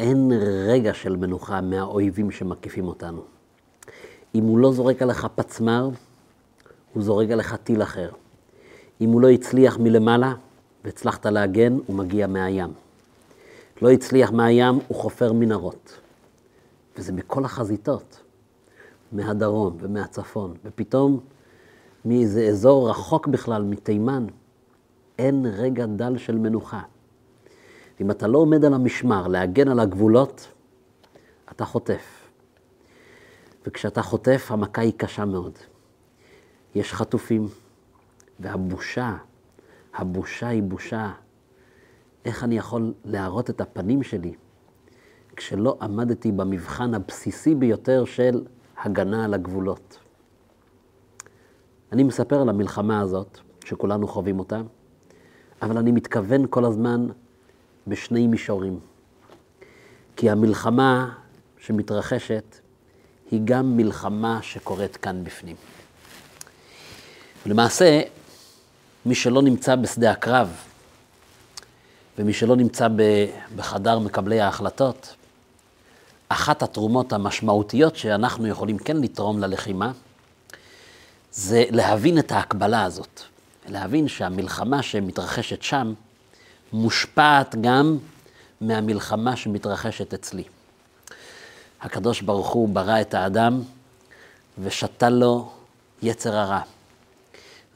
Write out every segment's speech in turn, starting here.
אין רגע של מנוחה מהאויבים שמקיפים אותנו. אם הוא לא זורק עליך פצמר, הוא זורק עליך טיל אחר. אם הוא לא הצליח מלמעלה, והצלחת להגן, הוא מגיע מהים. לא הצליח מהים, הוא חופר מנהרות. וזה בכל החזיתות, מהדרום ומהצפון. ופתאום, מאיזה אזור רחוק בכלל, מתימן, אין רגע דל של מנוחה. אם אתה לא עומד על המשמר, להגן על הגבולות, אתה חוטף. וכשאתה חוטף, המכה היא קשה מאוד. יש חטופים, והבושה היא בושה. איך אני יכול להראות את הפנים שלי כשלא עמדתי במבחן הבסיסי ביותר של הגנה על הגבולות? אני מספר על המלחמה הזאת, שכולנו חווים אותה, אבל אני מתכוון כל הזמן בשני מישורים. כי המלחמה שמתרחשת היא גם מלחמה שקורית כאן בפנים. ולמעשה, מי שלא נמצא בשדה הקרב, ומי שלא נמצא בחדר מקבלי ההחלטות, אחת התרומות המשמעותיות שאנחנו יכולים כן לתרום ללחימה, זה להבין את ההקבלה הזאת. להבין שהמלחמה שמתרחשת שם, מושפעת גם מהמלחמה שמתרחשת אצלי. הקדוש ברוך הוא ברא את האדם, ושתל לו יצר הרע.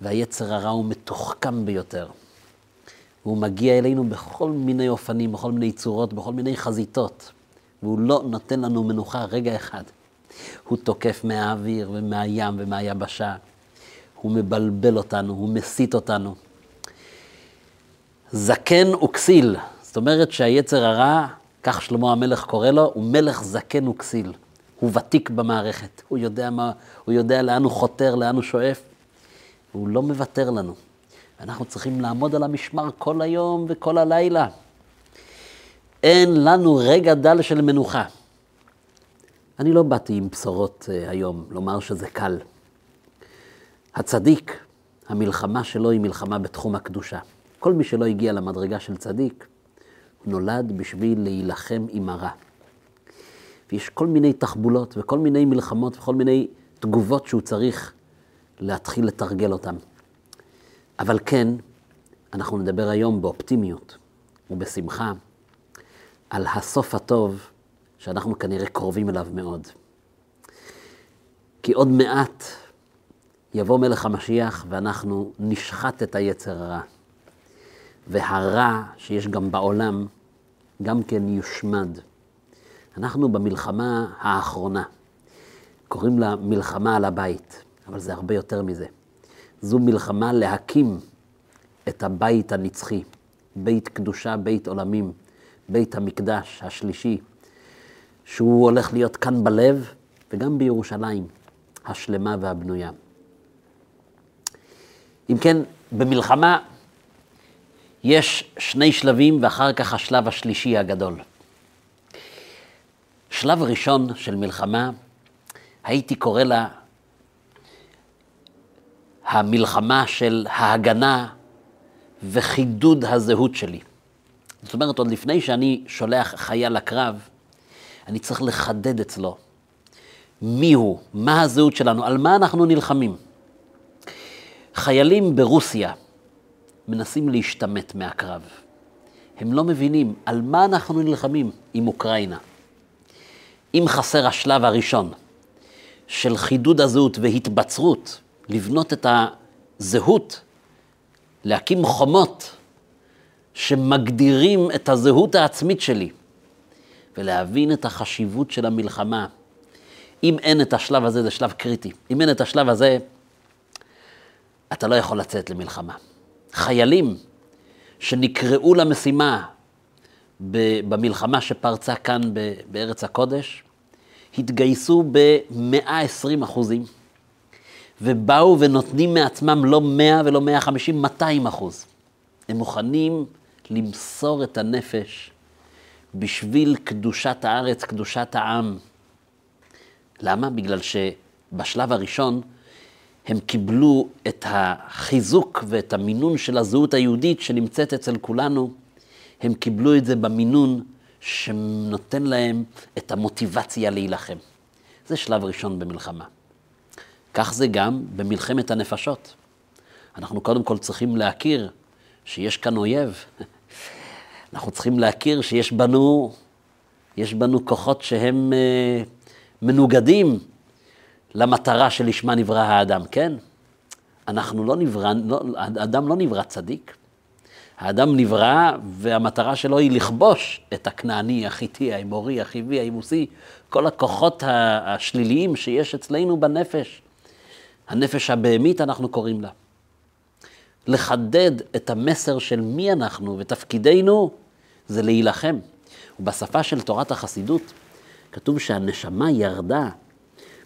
והיצר הרע הוא מתוחכם ביותר. והוא מגיע אלינו בכל מיני אופנים, בכל מיני צורות, בכל מיני חזיתות. והוא לא נותן לנו מנוחה רגע אחד. הוא תוקף מהאוויר ומהים ומהיבשה. הוא מבלבל אותנו, הוא מסית אותנו. זקן וכסיל. זאת אומרת שהיצר הרע, כך שלמה המלך קורא לו, הוא מלך זקן וכסיל. הוא ותיק במערכת. הוא יודע לאן הוא חותר, לאן הוא שואף. הוא לא מוותר לנו. אנחנו צריכים לעמוד על המשמר כל היום וכל הלילה. אין לנו רגע דל של מנוחה. אני לא באתי עם בשורות היום, לומר שזה קל. הצדיק, המלחמה שלו היא מלחמה בתחום הקדושה. כל מי שלא הגיע למדרגה של צדיק, הוא נולד בשביל להילחם עם הרע. ויש כל מיני תחבולות וכל מיני מלחמות וכל מיני תגובות שהוא צריך להתחיל לתרגל אותן. אבל כן, אנחנו נדבר היום באופטימיות ובשמחה על הסוף הטוב שאנחנו כנראה קרובים אליו מאוד. כי עוד מעט יבוא מלך המשיח ואנחנו נשחט את היצר הרע. והרע שיש גם בעולם, גם כן יושמד. אנחנו במלחמה האחרונה. קוראים לה מלחמה על הבית, אבל זה הרבה יותר מזה. זו מלחמה להקים את הבית הנצחי, בית קדושה, בית עולמים, בית המקדש השלישי, שהוא הולך להיות כאן בלב וגם בירושלים, השלמה והבנויה. אם כן, במלחמה יש שני שלבים ואחר כך השלב השלישי הגדול. שלב ראשון של מלחמה, הייתי קורא לה המלחמה של ההגנה וחידוד הזהות שלי. זאת אומרת, עוד לפני שאני שולח חייל לקרב, אני צריך לחדד אצלו מי הוא, מה הזהות שלנו, על מה אנחנו נלחמים. חיילים ברוסיה מנסים להשתמט מהקרב. הם לא מבינים על מה אנחנו נלחמים עם אוקראינה. אם חסר השלב הראשון של חידוד הזהות והתבצרות, לבנות את הזהות, להקים חומות שמגדירים את הזהות העצמית שלי, ולהבין את החשיבות של המלחמה. אם אין את השלב הזה, זה שלב קריטי. אם אין את השלב הזה, אתה לא יכול לצאת למלחמה. חיילים שנקראו למשימה במלחמה שפרצה כאן בארץ הקודש, התגייסו ב-120%, ובאו ונותנים מעצמם לא 100 ולא 150, 200%. הם מוכנים למסור את הנפש בשביל קדושת הארץ, קדושת העם. למה? בגלל שבשלב הראשון הם קיבלו את החיזוק ואת המינון של הזהות היהודית שנמצאת אצל כולנו. הם קיבלו את זה במינון שנותן להם את המוטיבציה להילחם. זה שלב ראשון במלחמה. כך זה גם במלחמת הנפשות. אנחנו קודם כל צריכים להכיר שיש כאן אויב. אנחנו צריכים להכיר שיש בנו, כוחות שהם מנוגדים למטרה שלשמה נברא האדם, כן? אנחנו לא נברא, האדם לא נברא צדיק. האדם נברא והמטרה שלו היא לכבוש את הכנעני, החיתי, האמורי, החיבי, האימוסי, כל הכוחות השליליים שיש אצלנו בנפש. הנפש הבהמית אנחנו קוראים לה. לחדד את המסר של מי אנחנו ותפקידנו זה להילחם. ובשפה של תורת החסידות כתוב שהנשמה ירדה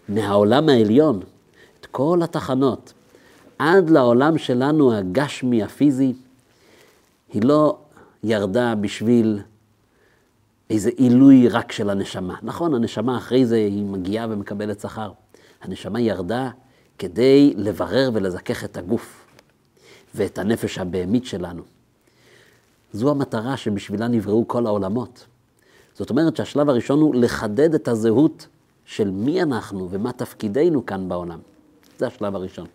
מהעולם העליון את כל התחנות עד לעולם שלנו הגשמי הפיזי. היא לא ירדה בשביל איזה עילוי רק של הנשמה. נכון, הנשמה אחרי זה היא מגיעה ומקבלת שכר. הנשמה ירדה כדי לברר ולזכך את הגוף ואת הנפש הבהמית שלנו. זו המטרה שבשבילה נבראו כל העולמות. זאת אומרת שהשלב הראשון הוא לחדד את הזהות של מי אנחנו ומה תפקידנו כאן בעולם. זה השלב הראשון.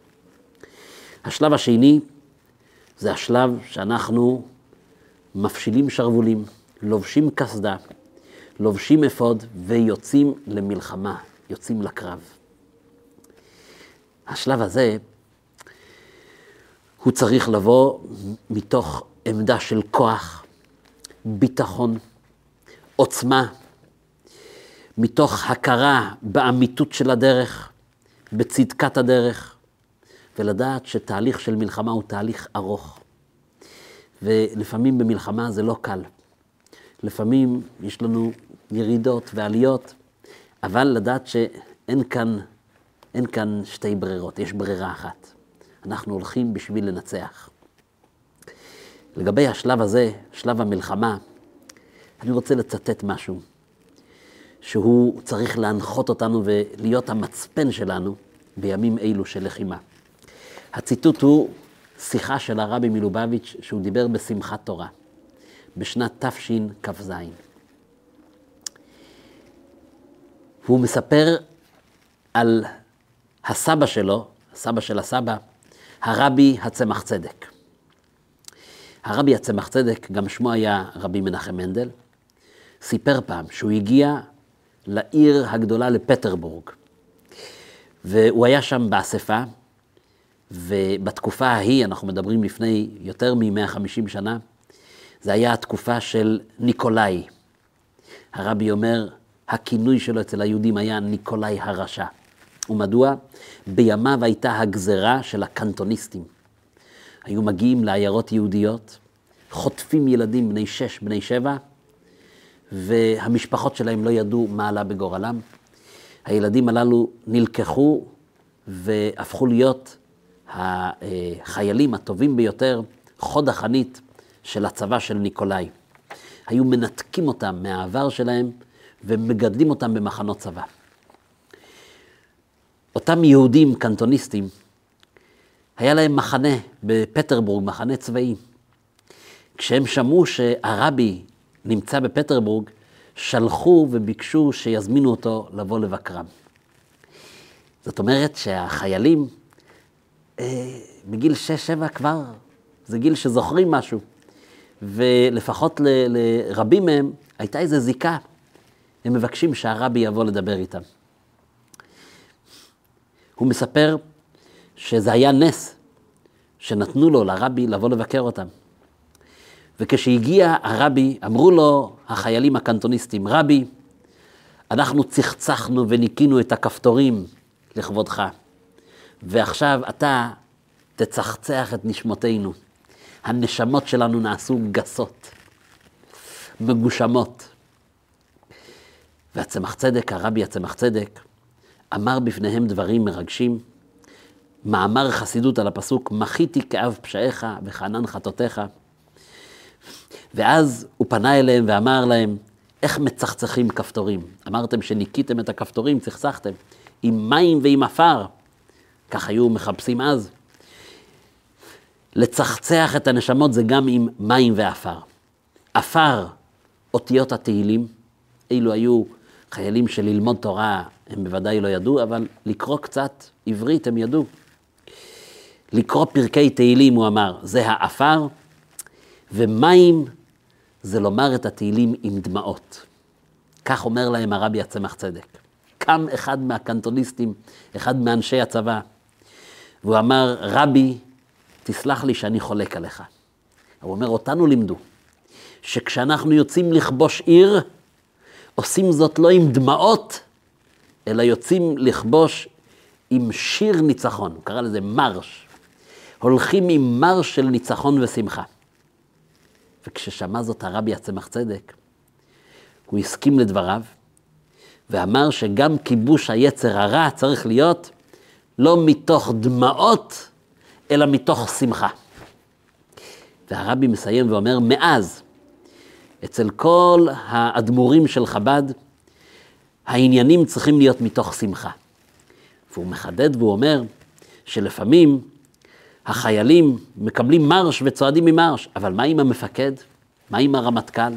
השלב השני זה השלב שאנחנו מפשילים שרבולים, לובשים כסדה, לובשים אפוד ויוצאים למלחמה, יוצאים לקרב. השלב הזה הוא צריך לבוא מתוך עמדה של כוח, ביטחון, עוצמה, מתוך הכרה באמיתות של הדרך, בצדקת הדרך, ולדעת שתהליך של מלחמה הוא תהליך ארוך. ולפעמים במלחמה זה לא קל. לפעמים יש לנו ירידות ועליות, אבל לדעת שאין כאן, שתי ברירות, יש ברירה אחת. אנחנו הולכים בשביל לנצח. לגבי השלב הזה, שלב המלחמה, אני רוצה לצטט משהו, שהוא צריך להנחות אותנו ולהיות המצפן שלנו בימים אלו של לחימה. הציטוט הוא שיחה של הרבי מלובביץ' שהוא דיבר בשמחת תורה, בשנת תשכ"ז. והוא מספר על הסבא שלו, הסבא של הסבא, הרבי הצמח צדק. הרבי הצמח צדק, גם שמו היה רבי מנחם מנדל, סיפר פעם שהוא הגיע לעיר הגדולה לפטרבורג, והוא היה שם באספה, ובתקופה ההיא, אנחנו מדברים לפני יותר מ-150 שנה, זה היה התקופה של ניקולאי. הרבי אומר, הכינוי שלו אצל היהודים היה ניקולאי הרשע. ומדוע? בימיו הייתה הגזרה של הקנטוניסטים. היו מגיעים לעיירות יהודיות, חוטפים ילדים בני 6, בני 7, והמשפחות שלהם לא ידעו מה עלה בגורלם. הילדים הללו נלקחו והפכו להיות החיילים הטובים ביותר, חוד החנית של הצבא של ניקולאי. היו מנתקים אותם מהעבר שלהם ומגדלים אותם במחנות צבא. אותם יהודים קנטוניסטים, היה להם מחנה בפטרבורג, מחנה צבאי. כשהם שמעו שהרבי נמצא בפטרבורג, שלחו וביקשו שיזמינו אותו לבוא לבקרם. זאת אומרת שהחיילים בגיל 6-7 כבר, זה גיל שזוכרים משהו, ולפחות לרבים מהם הייתה איזו זיקה, הם מבקשים שהרבי יבוא לדבר איתם. הוא מספר שזה היה נס שנתנו לו לרבי לבוא לבקר אותם. וכשהגיע הרבי, אמרו לו החיילים הקנטוניסטים, רבי, אנחנו צחצחנו וניקינו את הכפתורים לכבודך. ועכשיו אתה תצחצח את נשמותינו. הנשמות שלנו נעשו גסות, מגושמות. והצמח צדק, הרבי הצמח צדק, אמר בפניהם דברים מרגשים. מאמר חסידות על הפסוק, מחיתי כאב פשעיך וחנן חטאותיך. ואז הוא פנה אליהם ואמר להם, איך מצחצחים כפתורים? אמרתם שניקיתם את הכפתורים, צחצחתם, עם מים ועם עפר. כך היו מחפשים אז. לצחצח את הנשמות זה גם עם מים ואפר. אפר, אותיות התהילים. אילו היו חיילים שללמוד תורה, הם בוודאי לא ידעו, אבל לקרוא קצת עברית הם ידעו. לקרוא פרקי תהילים, הוא אמר, זה האפר, ומים זה לומר את התהילים עם דמעות. כך אומר להם הרבי הצמח צדק. קם אחד מהקנטוניסטים, אחד מאנשי הצבא, והוא אמר, רבי, תסלח לי שאני חולק עליך. הוא אומר, אותנו לימדו, שכשאנחנו יוצאים לכבוש עיר, עושים זאת לא עם דמעות, אלא יוצאים לכבוש עם שיר ניצחון. הוא קרא לזה מרש. הולכים עם מרש של ניצחון ושמחה. וכששמע זאת הרבי הצמח צדק, הוא הסכים לדבריו, ואמר שגם כיבוש היצר הרע צריך להיות לא מתוך דמעות, אלא מתוך שמחה. והרבי מסיים ואומר, מאז, אצל כל האדמו"רים של חב"ד, העניינים צריכים להיות מתוך שמחה. והוא מחדד והוא אומר שלפעמים החיילים מקבלים מרש וצועדים ממרש, אבל מה עם המפקד? מה עם הרמטכ"ל?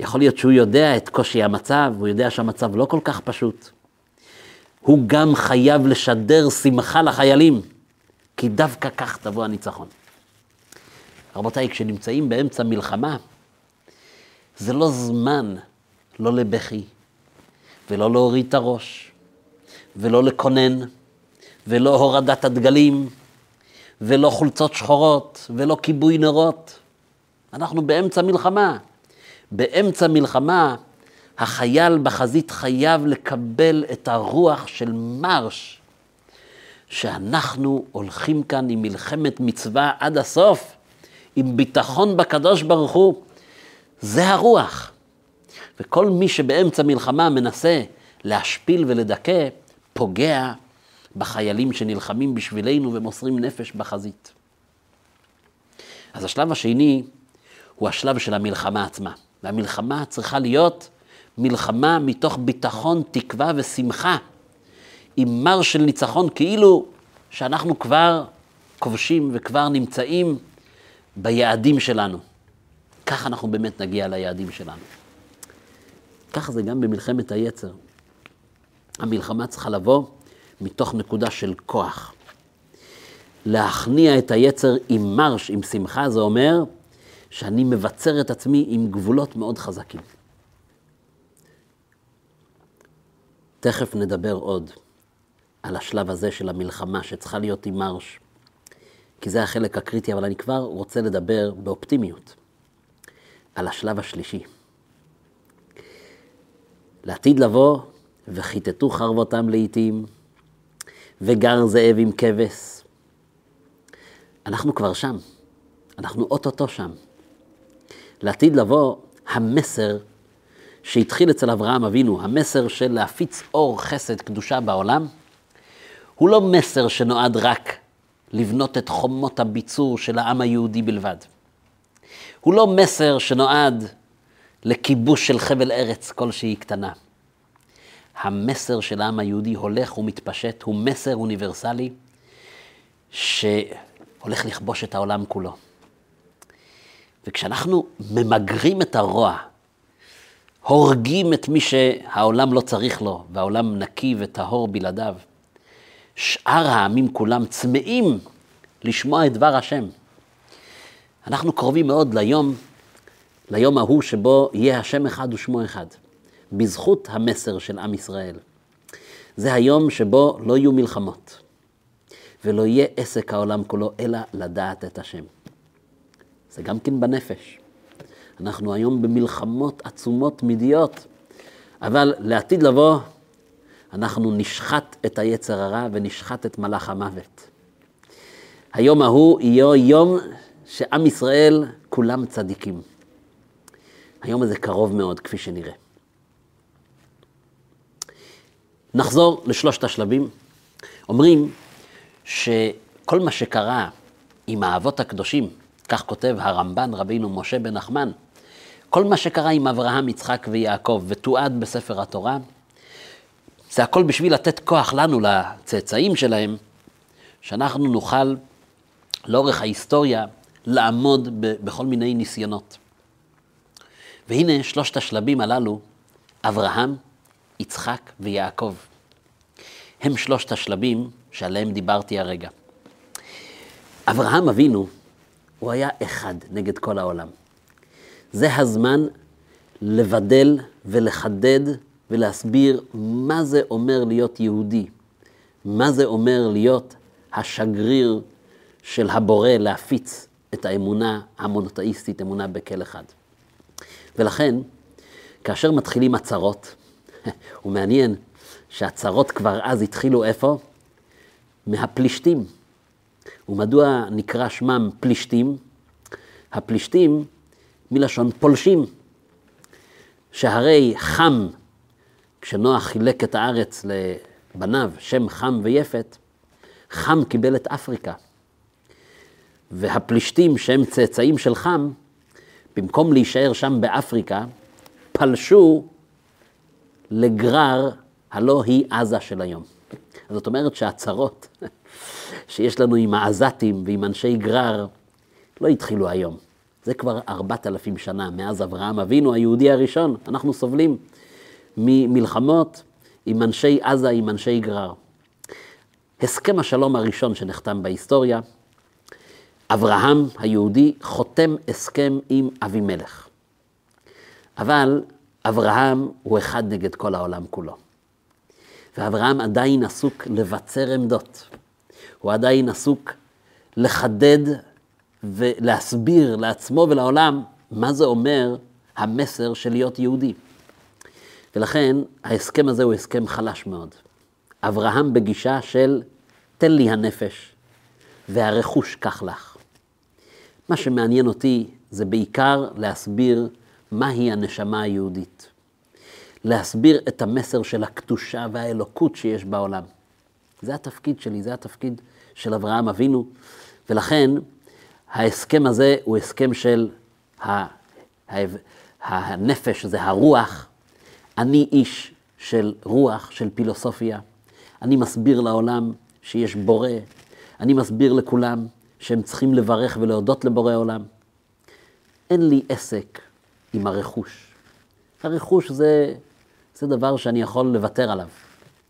יכול להיות שהוא יודע את קושי המצב, הוא יודע שהמצב לא כל כך פשוט. הוא גם חייב לשדר שמחה לחיילים, כי דווקא כך תבוא הניצחון. רבותיי, כשנמצאים באמצע מלחמה, זה לא זמן לא לבכי, ולא להוריד את הראש, ולא לקונן, ולא הורדת הדגלים, ולא חולצות שחורות, ולא כיבוי נרות. אנחנו באמצע מלחמה. באמצע מלחמה, החייל בחזית חייב לקבל את הרוח של מרש, שאנחנו הולכים כאן עם מלחמת מצווה עד הסוף, עם ביטחון בקדוש ברוך הוא. זה הרוח. וכל מי שבאמצע מלחמה מנסה להשפיל ולדכא, פוגע בחיילים שנלחמים בשבילנו ומוסרים נפש בחזית. אז השלב השני הוא השלב של המלחמה עצמה. והמלחמה צריכה להיות מלחמה מתוך ביטחון, תקווה ושמחה, עם מר של ניצחון, כאילו שאנחנו כבר כובשים וכבר נמצאים ביעדים שלנו. כך אנחנו באמת נגיע ליעדים שלנו. כך זה גם במלחמת היצר. המלחמה צריכה לבוא מתוך נקודה של כוח. להכניע את היצר עם מרש, עם שמחה, זה אומר שאני מבצר את עצמי עם גבולות מאוד חזקים. תכף נדבר עוד על השלב הזה של המלחמה שצריכה להיות עם מרש, כי זה החלק הקריטי, אבל אני כבר רוצה לדבר באופטימיות על השלב השלישי. לעתיד לבוא, וחיטטו חרבותם לעתים, וגר זאב עם כבש. אנחנו כבר שם, אנחנו אוטוטו שם. לעתיד לבוא, המסר שהתחיל אצל אברהם אבינו, המסר של להפיץ אור חסד קדושה בעולם, הוא לא מסר שנועד רק לבנות את חומות הביצור של העם היהודי בלבד. הוא לא מסר שנועד לכיבוש של חבל ארץ כלשהי קטנה. המסר של העם היהודי הולך ומתפשט, הוא מסר אוניברסלי שהולך לכבוש את העולם כולו. וכשאנחנו ממגרים את הרוע, הורגים את מי שהעולם לא צריך לו, והעולם נקי וטהור בלעדיו, שאר העמים כולם צמאים לשמוע את דבר השם. אנחנו קרובים מאוד ליום ההוא שבו יהיה השם אחד ושמו אחד, בזכות המסר של עם ישראל. זה היום שבו לא יהיו מלחמות, ולא יהיה עסק העולם כולו, אלא לדעת את השם. זה גם כן בנפש. אנחנו היום במלחמות עצומות מדיות, אבל לעתיד לבוא, אנחנו נשחט את היצר הרע ונשחט את מלאך המוות. היום ההוא יהיה יום שעם ישראל כולם צדיקים. היום הזה קרוב מאוד, כפי שנראה. נחזור לשלושת השלבים. אומרים שכל מה שקרה עם האבות הקדושים, כך כותב הרמב"ן, רבינו משה בן נחמן, כל מה שקרה עם אברהם, יצחק ויעקב ותועד בספר התורה, זה הכל בשביל לתת כוח לנו, לצאצאים שלהם, שאנחנו נוכל לאורך ההיסטוריה לעמוד בכל מיני ניסיונות. והנה שלושת השלבים הללו, אברהם, יצחק ויעקב. הם שלושת השלבים שעליהם דיברתי הרגע. אברהם אבינו, הוא היה אחד נגד כל העולם. זה הזמן לבדל ולחדד ולהסביר מה זה אומר להיות יהודי. מה זה אומר להיות השגריר של הבורא להפיץ את האמונה המונותאיסטית, אמונה בכל אחד. ולכן, כאשר מתחילים הצרות, ומעניין שהצרות כבר אז התחילו איפה? מהפלישתים. ומדוע נקרא שמם פלישתים? הפלישתים מלשון פולשים, שהרי חם, כשנוח חילק את הארץ לבניו, שם חם ויפת, חם קיבל את אפריקה. והפלישתים שהם צאצאים של חם, במקום להישאר שם באפריקה, פלשו לגרר, הלא היא עזה של היום. אז זאת אומרת שהצרות שיש לנו עם העזתים ועם אנשי גרר לא התחילו היום. זה כבר 4,000 שנה מאז אברהם אבינו, היהודי הראשון. אנחנו סובלים ממלחמות עם אנשי עזה, עם אנשי גרר. הסכם השלום הראשון שנחתם בהיסטוריה, אברהם היהודי חותם הסכם עם אבימלך. אבל אברהם הוא אחד נגד כל העולם כולו. ואברהם עדיין עסוק לבצר עמדות. הוא עדיין עסוק לחדד ולהסביר לעצמו ולעולם מה זה אומר המסר של להיות יהודי. ולכן ההסכם הזה הוא הסכם חלש מאוד. אברהם בגישה של תן לי הנפש והרכוש כך לך. מה שמעניין אותי זה בעיקר להסביר מהי הנשמה היהודית. להסביר את המסר של הקדושה והאלוקות שיש בעולם. זה התפקיד שלי, זה התפקיד של אברהם אבינו. ולכן ההסכם הזה הוא הסכם של הנפש, זה הרוח. אני איש של רוח, של פילוסופיה. אני מסביר לעולם שיש בורא. אני מסביר לכולם שהם צריכים לברך ולהודות לבורא עולם. אין לי עסק עם הרכוש. הרכוש זה דבר שאני יכול לוותר עליו.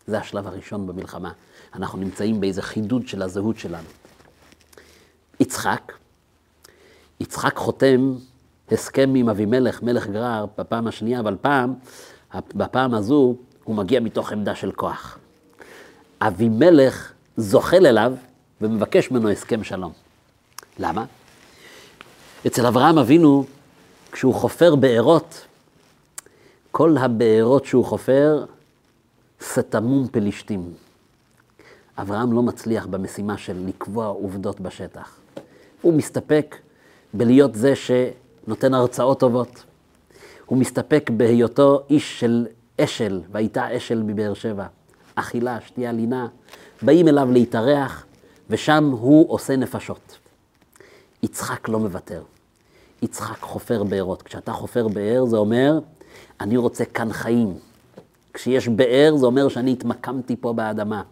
זה השלב הראשון במלחמה. אנחנו נמצאים באיזה חידוד של הזהות שלנו. יצחק חותם הסכם עם אבימלך, מלך גרר, בפעם השנייה, אבל בפעם הזו הוא מגיע מתוך עמדה של כוח. אבימלך זוחל אליו ומבקש ממנו הסכם שלום. למה? אצל אברהם אבינו, כשהוא חופר בארות, כל הבארות שהוא חופר, סתמום פלישתים. אברהם לא מצליח במשימה של לקבוע עובדות בשטח. הוא מסתפק בלהיות זה שנותן הרצאות טובות. הוא מסתפק בהיותו איש של אשל, והייתה אשל בבאר שבע. אכילה, שתייה, לינה, באים אליו להתארח, ושם הוא עושה נפשות. יצחק לא מוותר. יצחק חופר בארות. כשאתה חופר באר, זה אומר, אני רוצה כאן חיים. כשיש באר, זה אומר שאני התמקמתי פה באדמה.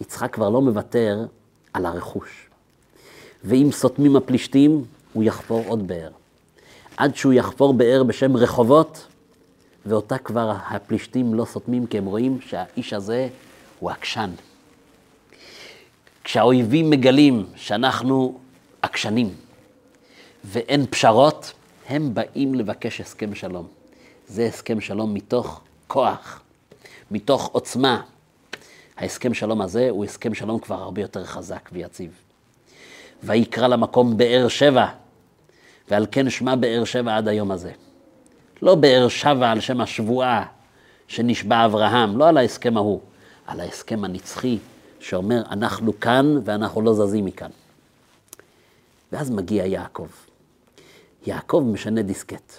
יצחק כבר לא מוותר על הרכוש. ואם סותמים הפלישתים, הוא יחפור עוד באר. עד שהוא יחפור באר בשם רחובות, ואותה כבר הפלישתים לא סותמים, כי הם רואים שהאיש הזה הוא עקשן. כשהאויבים מגלים שאנחנו עקשנים, ואין פשרות, הם באים לבקש הסכם שלום. זה הסכם שלום מתוך כוח, מתוך עוצמה. ההסכם שלום הזה הוא הסכם שלום כבר הרבה יותר חזק ויציב. ויקרא למקום באר שבע, ועל כן שמה באר שבע עד היום הזה. לא באר שבע על שם השבועה שנשבע אברהם, לא על ההסכם ההוא, על ההסכם הנצחי שאומר אנחנו כאן ואנחנו לא זזים מכאן. ואז מגיע יעקב. יעקב משנה דיסקט.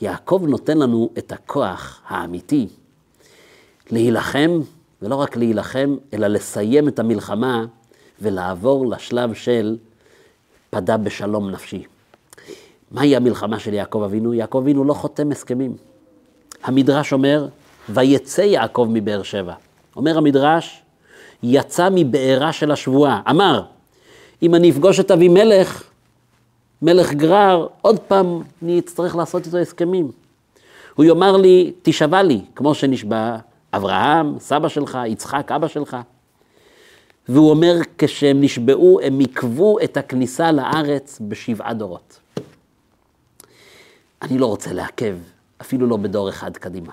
יעקב נותן לנו את הכוח האמיתי להילחם, ולא רק להילחם, אלא לסיים את המלחמה ולעבור לשלב של פדה בשלום נפשי. מהי המלחמה של יעקב אבינו? יעקב אבינו לא חותם הסכמים. המדרש אומר, ויצא יעקב מבאר שבע. אומר המדרש, יצא מבארה של השבועה. אמר, אם אני אפגוש את אבימלך, מלך גרר, עוד פעם אני אצטרך לעשות איתו הסכמים. הוא יאמר לי, תשבע לי, כמו שנשבע אברהם, סבא שלך, יצחק, אבא שלך. והוא אומר, כשהם נשבעו, הם עיכבו את הכניסה לארץ בשבעה דורות. אני לא רוצה לעכב, אפילו לא בדור אחד קדימה.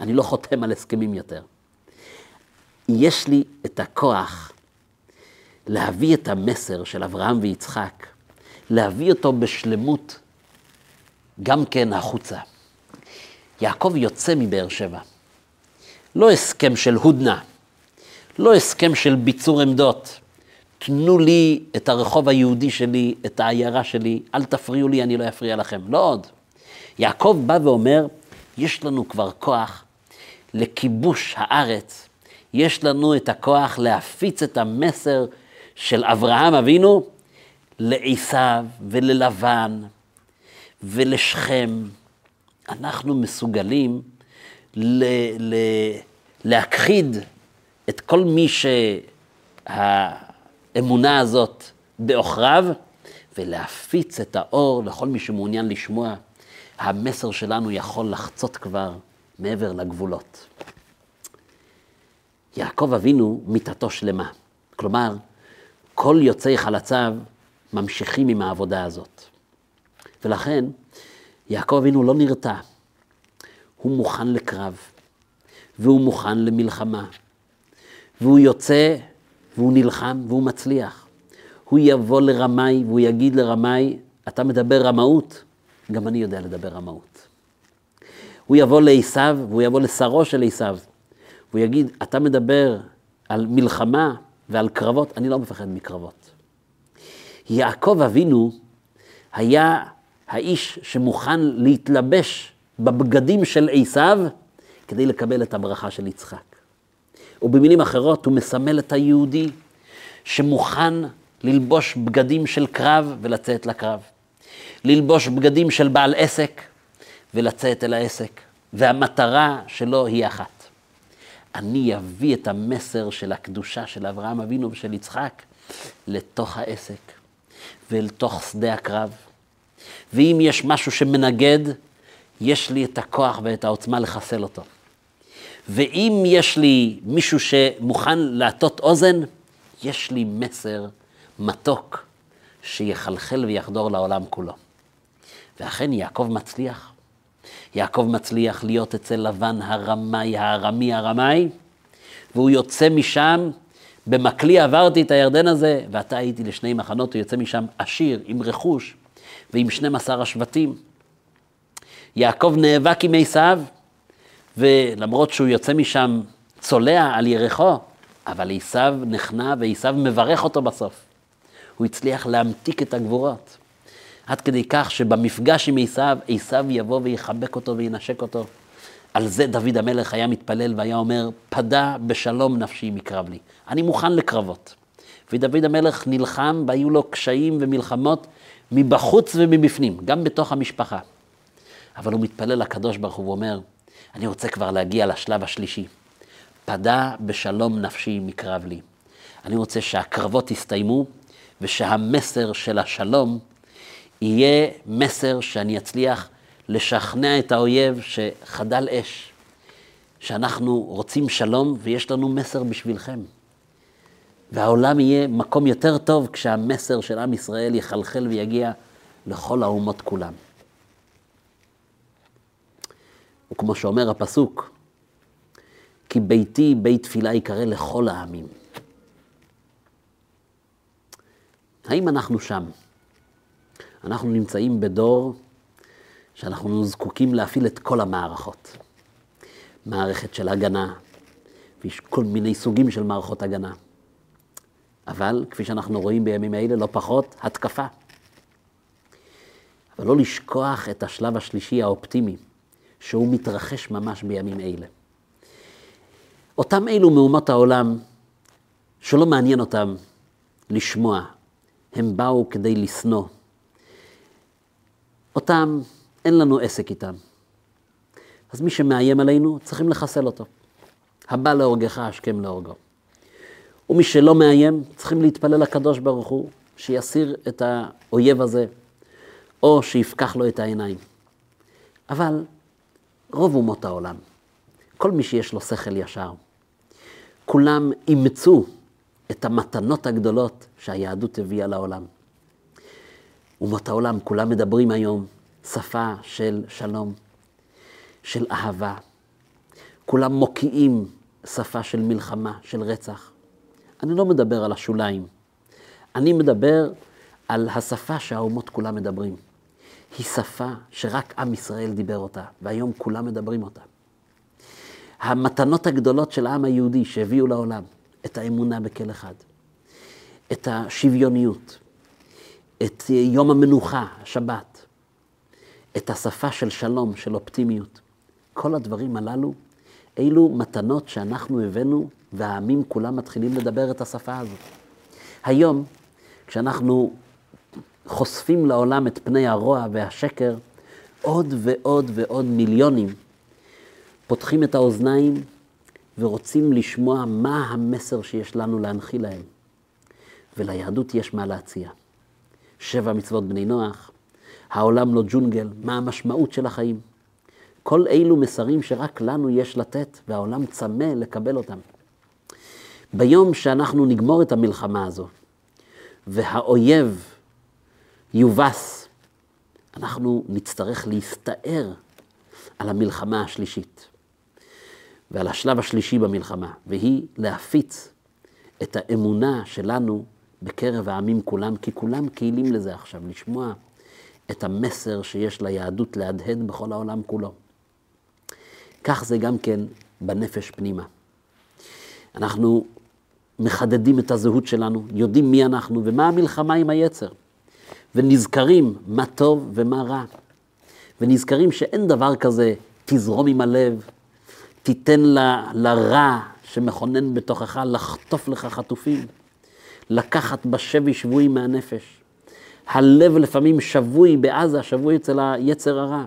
אני לא חותם על הסכמים יותר. יש לי את הכוח להביא את המסר של אברהם ויצחק, להביא אותו בשלמות, גם כן החוצה. יעקב יוצא מבאר שבע. לא הסכם של הודנה, לא הסכם של ביצור עמדות. תנו לי את הרחוב היהודי שלי, את העיירה שלי, אל תפריעו לי, אני לא אפריע לכם. לא עוד. יעקב בא ואומר, יש לנו כבר כוח לכיבוש הארץ, יש לנו את הכוח להפיץ את המסר של אברהם אבינו, לעשיו וללבן ולשכם. אנחנו מסוגלים להכחיד את כל מי שהאמונה הזאת באוכריו, ולהפיץ את האור לכל מי שמעוניין לשמוע. המסר שלנו יכול לחצות כבר מעבר לגבולות. יעקב אבינו מיתתו שלמה. כלומר, כל יוצאי חלציו ממשיכים עם העבודה הזאת. ולכן, יעקב אבינו לא נרתע. הוא מוכן לקרב, והוא מוכן למלחמה. והוא יוצא, והוא נלחם, והוא מצליח. הוא יבוא לרמאי, והוא יגיד לרמאי, אתה מדבר רמאות, גם אני יודע לדבר רמאות. הוא יבוא לעשיו, והוא יבוא לשרו של עשיו, והוא יגיד, אתה מדבר על מלחמה ועל קרבות, אני לא מפחד מקרבות. יעקב אבינו היה האיש שמוכן להתלבש בבגדים של עשיו, כדי לקבל את הברכה של יצחק. ובמילים אחרות, הוא מסמל את היהודי שמוכן ללבוש בגדים של קרב ולצאת לקרב. ללבוש בגדים של בעל עסק ולצאת אל העסק. והמטרה שלו היא אחת. אני אביא את המסר של הקדושה של אברהם אבינו ושל יצחק לתוך העסק ולתוך שדה הקרב. ואם יש משהו שמנגד, יש לי את הכוח ואת העוצמה לחסל אותו. ואם יש לי מישהו שמוכן לעטות אוזן, יש לי מסר מתוק שיחלחל ויחדור לעולם כולו. ואכן יעקב מצליח. יעקב מצליח להיות אצל לבן הרמאי, והוא יוצא משם, במקלי עברתי את הירדן הזה, ואתה הייתי לשני מחנות, הוא יוצא משם עשיר, עם רכוש, ועם 12 השבטים. יעקב נאבק עם עשיו, ולמרות שהוא יוצא משם צולע על ירחו, אבל עשיו נחנה ועשיו מברך אותו בסוף. הוא הצליח להמתיק את הגבורות. עד כדי כך שבמפגש עם עשיו, עשיו יבוא ויחבק אותו וינשק אותו. על זה דוד המלך היה מתפלל והיה אומר, פדה בשלום נפשי מקרב לי. אני מוכן לקרבות. ודוד המלך נלחם והיו לו קשיים ומלחמות מבחוץ ומבפנים, גם בתוך המשפחה. אבל הוא מתפלל לקדוש ברוך הוא ואומר, אני רוצה כבר להגיע לשלב השלישי. פדה בשלום נפשי מקרב לי. אני רוצה שהקרבות יסתיימו, ושהמסר של השלום יהיה מסר שאני אצליח לשכנע את האויב שחדל אש, שאנחנו רוצים שלום ויש לנו מסר בשבילכם. והעולם יהיה מקום יותר טוב כשהמסר של עם ישראל יחלחל ויגיע לכל האומות כולם. וכמו שאומר הפסוק, כי ביתי בית תפילה יקרא לכל העמים. האם אנחנו שם? אנחנו נמצאים בדור שאנחנו זקוקים להפעיל את כל המערכות. מערכת של הגנה, ויש כל מיני סוגים של מערכות הגנה. אבל כפי שאנחנו רואים בימים האלה, לא פחות התקפה. אבל לא לשכוח את השלב השלישי האופטימי, שהוא מתרחש ממש בימים אלה. אותם אלו מאומות העולם, שלא מעניין אותם לשמוע, הם באו כדי לסנוע. אותם, אין לנו עסק איתם. אז מי שמאיים עלינו, צריכים לחסל אותו. הבא להורגך, השכם להורגו. ומי שלא מאיים, צריכים להתפלל לקדוש ברוך הוא, שיסיר את האויב הזה, או שיפקח לו את העיניים. אבל רוב אומות העולם, כל מי שיש לו שכל ישר, כולם אימצו את המתנות הגדולות שהיהדות הביאה לעולם. אומות העולם, כולם מדברים היום שפה של שלום, של אהבה. כולם מוקיעים שפה של מלחמה, של רצח. אני לא מדבר על השוליים. אני מדבר על השפה שהאומות כולם מדברים. היא שפה שרק עם ישראל דיבר אותה, והיום כולם מדברים אותה. המתנות הגדולות של העם היהודי שהביאו לעולם, את האמונה בכל אחד, את השוויוניות, את יום המנוחה, השבת, את השפה של שלום, של אופטימיות. כל הדברים הללו, אילו מתנות שאנחנו הבאנו, והעמים כולם מתחילים לדבר את השפה הזאת. היום, כשאנחנו חושפים לעולם את פני הרוע והשקר, עוד ועוד ועוד מיליונים פותחים את האוזניים ורוצים לשמוע מה המסר שיש לנו להנחיל להם. וליהדות יש מה להציע. 7 מצוות בני נוח, העולם לא ג'ונגל, מה המשמעות של החיים. כל אילו מסרים שרק לנו יש לתת, והעולם צמא לקבל אותם. ביום שאנחנו נגמור את המלחמה הזו, והאויב יובס, אנחנו נצטרך להסתער על המלחמה השלישית, ועל השלב השלישי במלחמה, והיא להפיץ את האמונה שלנו בקרב העמים כולם, כי כולם קהילים לזה עכשיו, לשמוע את המסר שיש ליהדות להדהד בכל העולם כולו. כך זה גם כן בנפש פנימה. אנחנו מחדדים את הזהות שלנו, יודעים מי אנחנו ומה המלחמה עם היצר, ונזכרים מה טוב ומה רע, ונזכרים שאין דבר כזה, תזרום עם הלב, תיתן לרע שמכונן בתוכך לחטוף לך חטופים, לקחת בשבי שבוי מהנפש. הלב לפעמים שבוי בעזה, שבוי אצל היצר הרע.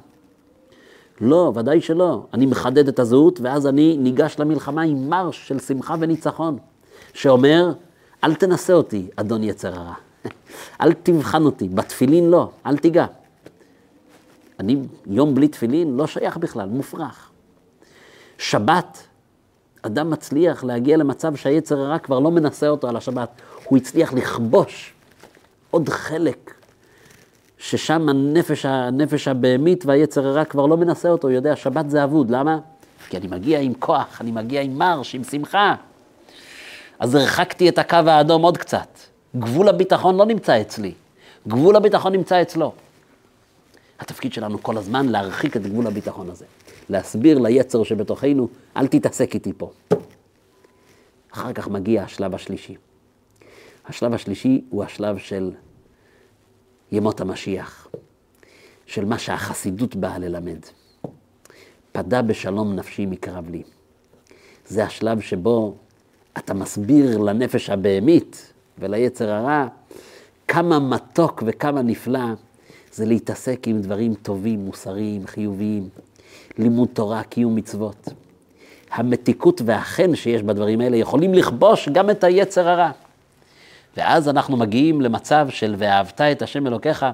לא, ודאי שלא. אני מחדד את הזהות, ואז אני ניגש למלחמה עם מרש של שמחה וניצחון, שאומר, אל תנסה אותי, אדון יצר הרע. אל תבחן אותי, בתפילין לא, אל תיגע. אני יום בלי תפילין לא שייך בכלל, מופרך. שבת, אדם מצליח להגיע למצב שהיצר הרע כבר לא מנסה אותו על השבת. הוא הצליח לכבוש עוד חלק ששם הנפש הבהמית והיצר הרע כבר לא מנסה אותו. הוא יודע, שבת זה אבוד. למה? כי אני מגיע עם כוח, אני מגיע עם מרש, עם שמחה. אז הרחקתי את הקו האדום עוד קצת. גבול הביטחון לא נמצא אצלי. גבול הביטחון נמצא אצלו. התפקיד שלנו כל הזמן להרחיק את גבול הביטחון הזה. להסביר ליצר שבתוכנו, אל תתעסק איתי פה. אחר כך מגיע השלב השלישי. השלב השלישי הוא השלב של ימות המשיח, של מה שהחסידות באה ללמד. פדה בשלום נפשי מקרב לי. זה השלב שבו אתה מסביר לנפש הבהמית וליצר הרע, כמה מתוק וכמה נפלא זה להתעסק עם דברים טובים, מוסריים, חיוביים, לימוד תורה, קיום מצוות. המתיקות והחן שיש בדברים האלה יכולים לכבוש גם את היצר הרע. ואז אנחנו מגיעים למצב של ואהבת את השם אלוקיך,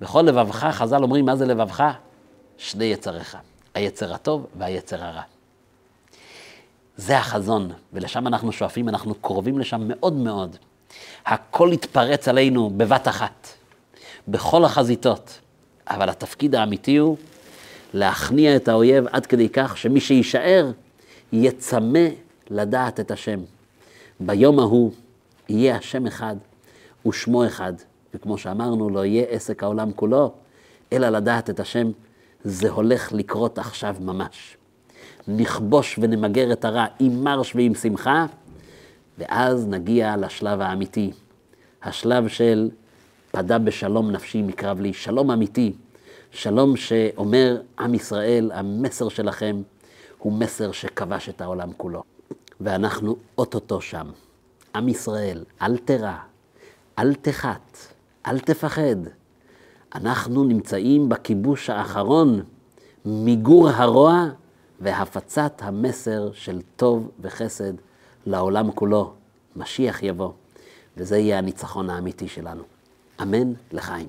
בכל לבבך, חז"ל אומרים, מה זה לבבך? שני יצריך, היצר הטוב והיצר הרע. זה החזון, ולשם אנחנו שואפים, אנחנו קרובים לשם מאוד מאוד. הכל יתפרץ עלינו בבת אחת, בכל החזיתות. אבל התפקיד האמיתי הוא להכניע את האויב עד כדי כך שמי שיישאר יצמא לדעת את השם. ביום ההוא יהיה השם אחד ושמו אחד. וכמו שאמרנו, לא יהיה עסק העולם כולו, אלא לדעת את השם. זה הולך לקרות עכשיו ממש. נכבוש ונמגר את הרע עם מרש ועם שמחה, ואז נגיע לשלב האמיתי. השלב של פדה בשלום נפשי מקרב לי. שלום אמיתי. שלום שאומר עם ישראל, המסר שלכם הוא מסר שכבש את העולם כולו. ואנחנו אוטוטו שם. עם ישראל, אל תרע, אל תחת, אל תפחד. אנחנו נמצאים בכיבוש האחרון, מיגור הרוע והפצת המסר של טוב וחסד לעולם כולו. משיח יבוא, וזה יהיה הניצחון האמיתי שלנו. אמן לחיים.